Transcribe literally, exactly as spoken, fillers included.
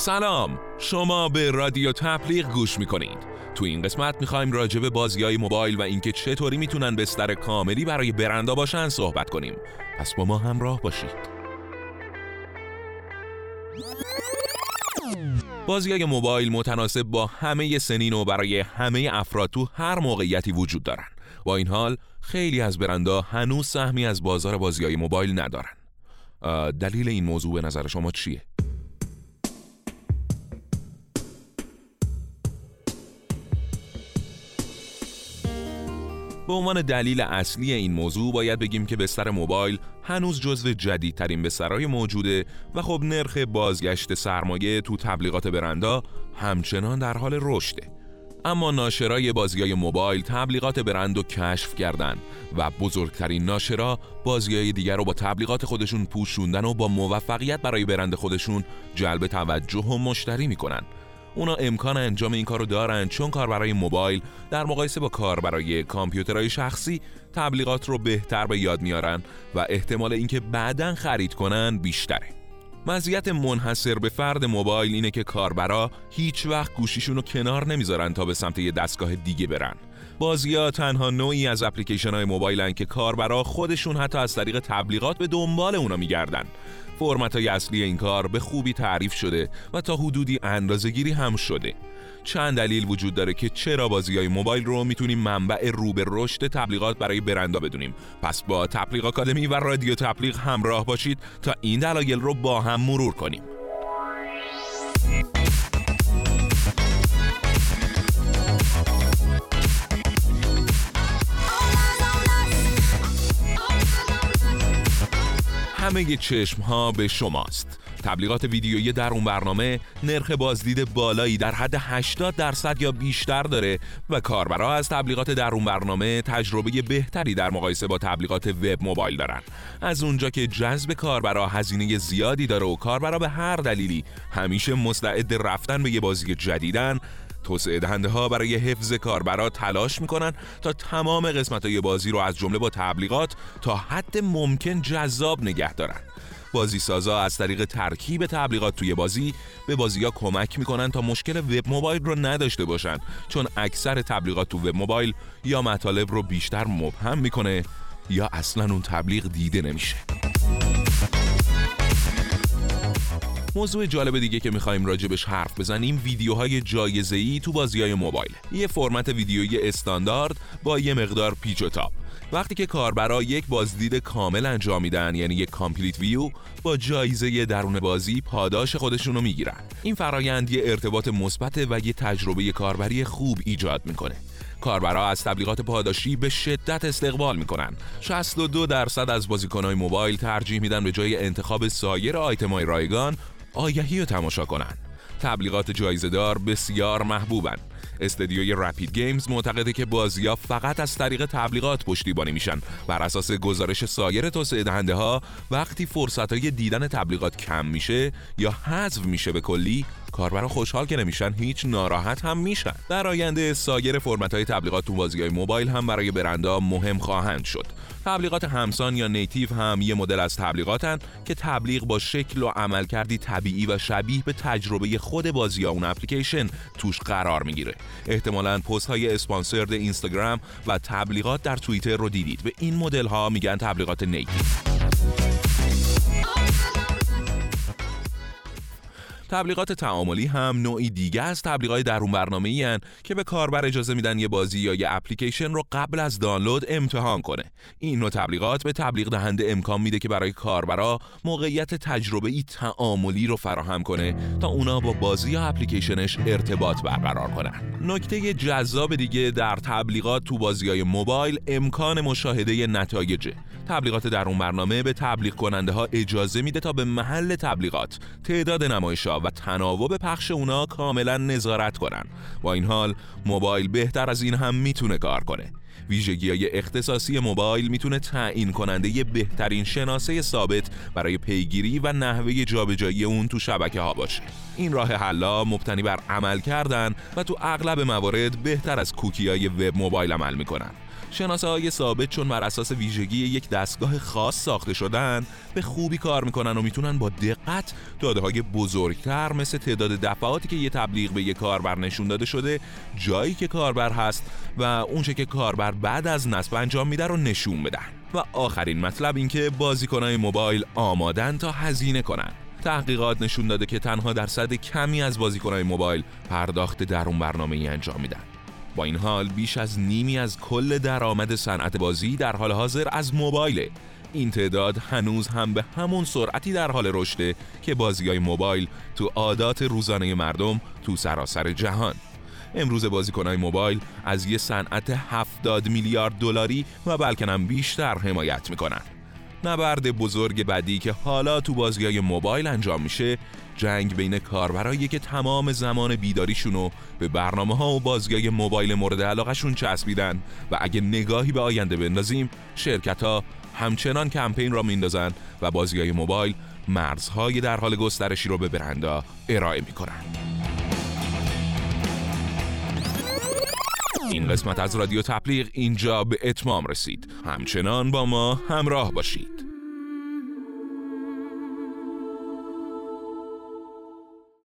سلام، شما به رادیو تپلیغ گوش میکنید. تو این قسمت میخوایم راجع به بازی‌های موبایل و اینکه چطوری میتونن بستر کاملی برای برندا باشن صحبت کنیم. پس با ما همراه باشید. بازی‌های موبایل متناسب با همه سنین و برای همه افراد تو هر موقعیتی وجود دارن. با این حال خیلی از برندا هنوز سهمی از بازار بازی‌های موبایل ندارن. دلیل این موضوع به نظر شما چیه؟ به عنوان دلیل اصلی این موضوع باید بگیم که بستر موبایل هنوز جزو جدیدترین بسترهای موجوده و خب نرخ بازگشت سرمایه تو تبلیغات برندها همچنان در حال رشده. اما ناشرای بازی‌های موبایل تبلیغات برند رو کشف کردن و بزرگترین ناشرا بازی‌های دیگر رو با تبلیغات خودشون پوشوندن و با موفقیت برای برند خودشون جلب توجه و مشتری می‌کنن. اونا امکان انجام این کارو دارن چون کاربرای موبایل در مقایسه با کاربرای کامپیوترهای شخصی تبلیغات رو بهتر به یاد میارن و احتمال اینکه بعداً خرید کنن بیشتره. مزیت منحصر به فرد موبایل اینه که کاربرا هیچ وقت گوشیشون رو کنار نمیذارن تا به سمت یه دستگاه دیگه برن. بازی‌ها تنها نوعی از اپلیکیشن‌های موبایلن که کاربرا خودشون حتی از طریق تبلیغات به دنبال اونا میگردن. فرمت‌های اصلی این کار به خوبی تعریف شده و تا حدودی اندازه‌گیری هم شده. چند دلیل وجود داره که چرا بازی‌های موبایل رو میتونیم منبع رو به رشد تبلیغات برای برندها بدونیم. پس با تپلیغ آکادمی و رادیو تپلیغ همراه باشید تا این دلایل رو با هم مرور کنیم. همه چشم ها به شماست. تبلیغات ویدیویی در اون برنامه نرخ بازدید بالایی در حد هشتاد درصد یا بیشتر داره و کاربرا از تبلیغات در اون برنامه تجربه بهتری در مقایسه با تبلیغات وب موبایل دارن. از اونجا که جذب کاربرا هزینه زیادی داره و کاربرا به هر دلیلی همیشه مستعد رفتن به یه بازی جدیدن، توسعه دهنده ها برای حفظ کاربرا تلاش میکنن تا تمام قسمت های بازی رو از جمله با تبلیغات تا حد ممکن جذاب نگه دارن. بازی سازا از طریق ترکیب تبلیغات توی بازی به بازی‌ها کمک میکنن تا مشکل وب موبایل رو نداشته باشن، چون اکثر تبلیغات تو وب موبایل یا مطالب رو بیشتر مبهم میکنه یا اصلاً اون تبلیغ دیده نمیشه. موضوع جالب دیگه که می‌خوایم راجبش حرف بزنیم ویدیوهای جایزه‌ای تو بازی‌های موبایل. یه فرمت ویدیویی استاندارد با یه مقدار پیچ و تاب. وقتی که کاربرا یک بازدید کامل انجام میدن، یعنی یک کامپلیت ویو، با جایزه درون بازی پاداش خودشون رو میگیرن. این فرایند یه ارتباط مثبت و یه تجربه کاربری خوب ایجاد میکنه. کاربرا از تبلیغات پاداشی به شدت استقبال میکنن. شصت و دو درصد از بازیکن‌های موبایل ترجیح میدن به جای انتخاب سایر آیتم‌های رایگان آگهی رو تماشا کنن. تبلیغات جایزه‌دار بسیار محبوبن. استدیوی رپید گیمز معتقده که بازی‌ها فقط از طریق تبلیغات پشتیبانی میشن. بر اساس گزارش سایر توسعه دهنده‌ها، وقتی فرصت‌های دیدن تبلیغات کم میشه یا حذف میشه به کلی، کاربرا خوشحال که نمیشن، هیچ ناراحت هم میشن. در آینده سایر فرمت‌های تبلیغات تو بازی‌های موبایل هم برای برندها مهم خواهند شد. تبلیغات همسان یا نیتیو هم یه مدل از تبلیغاتن که تبلیغ با شکل و عملکردی طبیعی و شبیه به تجربه خود بازی یا اون اپلیکیشن توش قرار میگیره. احتمالاً پست‌های اسپانسرد اینستاگرام و تبلیغات در توییتر رو دیدید. به این مدل‌ها میگن تبلیغات نیتیو. تبلیغات تعاملی هم نوعی دیگه از تبلیغات درون برنامه‌ای هستند که به کاربر اجازه میدن یه بازی یا یه اپلیکیشن رو قبل از دانلود امتحان کنه. این نوع تبلیغات به تبلیغ دهنده امکان میده که برای کاربرا موقعیت تجربه‌ای تعاملی رو فراهم کنه تا اونا با بازی یا اپلیکیشنش ارتباط برقرار کنن. نکته جذاب دیگه در تبلیغات تو بازی‌های موبایل امکان مشاهده نتایجه. تبلیغات درون برنامه به تبلیغ کننده‌ها اجازه میده تا به محل تبلیغات، تعداد نمایش‌ها و تناوب پخش اونا کاملا نظارت کنن. با این حال موبایل بهتر از این هم میتونه کار کنه. ویژگی‌های اختصاصی موبایل میتونه تعیین کننده بهترین شناسه ثابت برای پیگیری و نحوه جابجایی اون تو شبکه‌ها باشه. این راه حلا مبتنی بر عمل کردن و تو اغلب موارد بهتر از کوکی‌های وب موبایل عمل میکنن. شناسه‌های ثابت چون بر اساس ویژگی یک دستگاه خاص ساخته شدن به خوبی کار میکنن و میتونن با دقت داده‌های بزرگتر مثل تعداد دفعاتی که یه تبلیغ به یه کاربر نشون داده شده، جایی که کاربر هست و اونچه که کاربر بعد از نصب انجام میده رو نشون بدن. و آخرین مطلب این که بازیکن‌های موبایل آمادن تا هزینه کنن. تحقیقات نشون داده که تنها درصد کمی از بازیکن‌های موبایل پرداخت در اون برنامه‌ای انجام میدن. با این حال بیش از نیمی از کل درآمد صنعت بازی در حال حاضر از موبایله. این تعداد هنوز هم به همون سرعتی در حال رشده که بازی‌های موبایل تو عادات روزانه مردم تو سراسر جهان. امروز بازیکن‌های موبایل از یه صنعت هفتاد میلیارد دلاری و بلکه هم بیشتر حمایت می‌کنن. نبرد بزرگ بعدی که حالا تو بازی‌های موبایل انجام میشه، جنگ بین کاربرایی که تمام زمان بیداریشونو به برنامه‌ها و بازی‌های موبایل مورد علاقه‌شون چسبیدن و اگه نگاهی به آینده بندازیم، شرکت‌ها همچنان کمپین را میندازن و بازی‌های موبایل مرزهای در حال گسترشی رو به برندها ارائه می‌کنن. این قسمت از رادیو تپلیغ اینجا به اتمام رسید. همچنان با ما همراه باشید.